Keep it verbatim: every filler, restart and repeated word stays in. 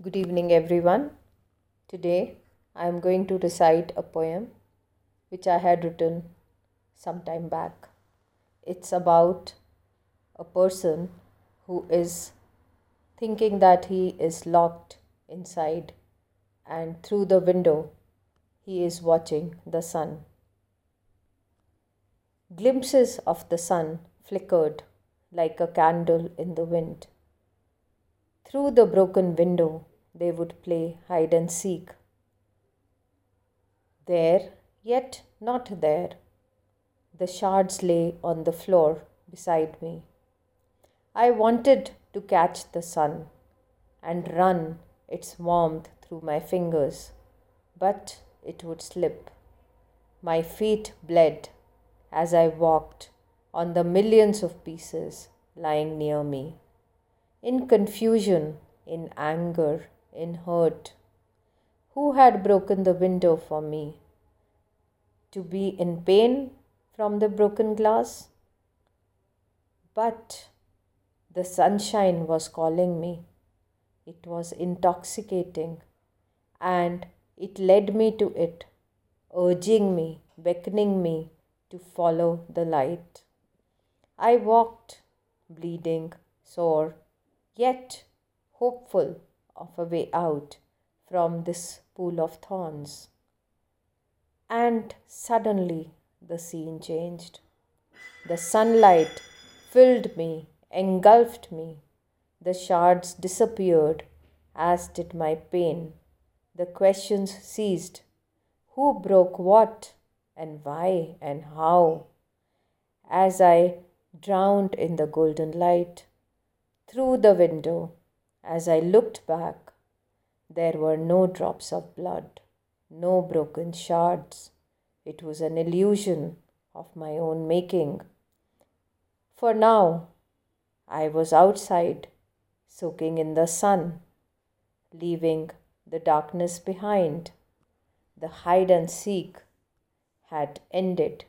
Good evening, everyone. Today I am going to recite a poem which I had written some time back. It's about a person who is thinking that he is locked inside, and through the window he is watching the sun. Glimpses of the sun flickered like a candle in the wind. Through the broken window, they would play hide and seek. There, yet not there, the shards lay on the floor beside me. I wanted to catch the sun and run its warmth through my fingers, but it would slip. My feet bled as I walked on the millions of pieces lying near me. In confusion, in anger, in hurt. Who had broken the window for me? To be in pain from the broken glass? But the sunshine was calling me. It was intoxicating, and it led me to it, urging me, beckoning me to follow the light. I walked, bleeding, sore, yet hopeful of a way out from this pool of thorns. And suddenly the scene changed. The sunlight filled me, engulfed me. The shards disappeared, as did my pain. The questions ceased. Who broke what, and why, and how? As I drowned in the golden light, through the window, as I looked back, there were no drops of blood, no broken shards. It was an illusion of my own making. For now, I was outside, soaking in the sun, leaving the darkness behind. The hide and seek had ended.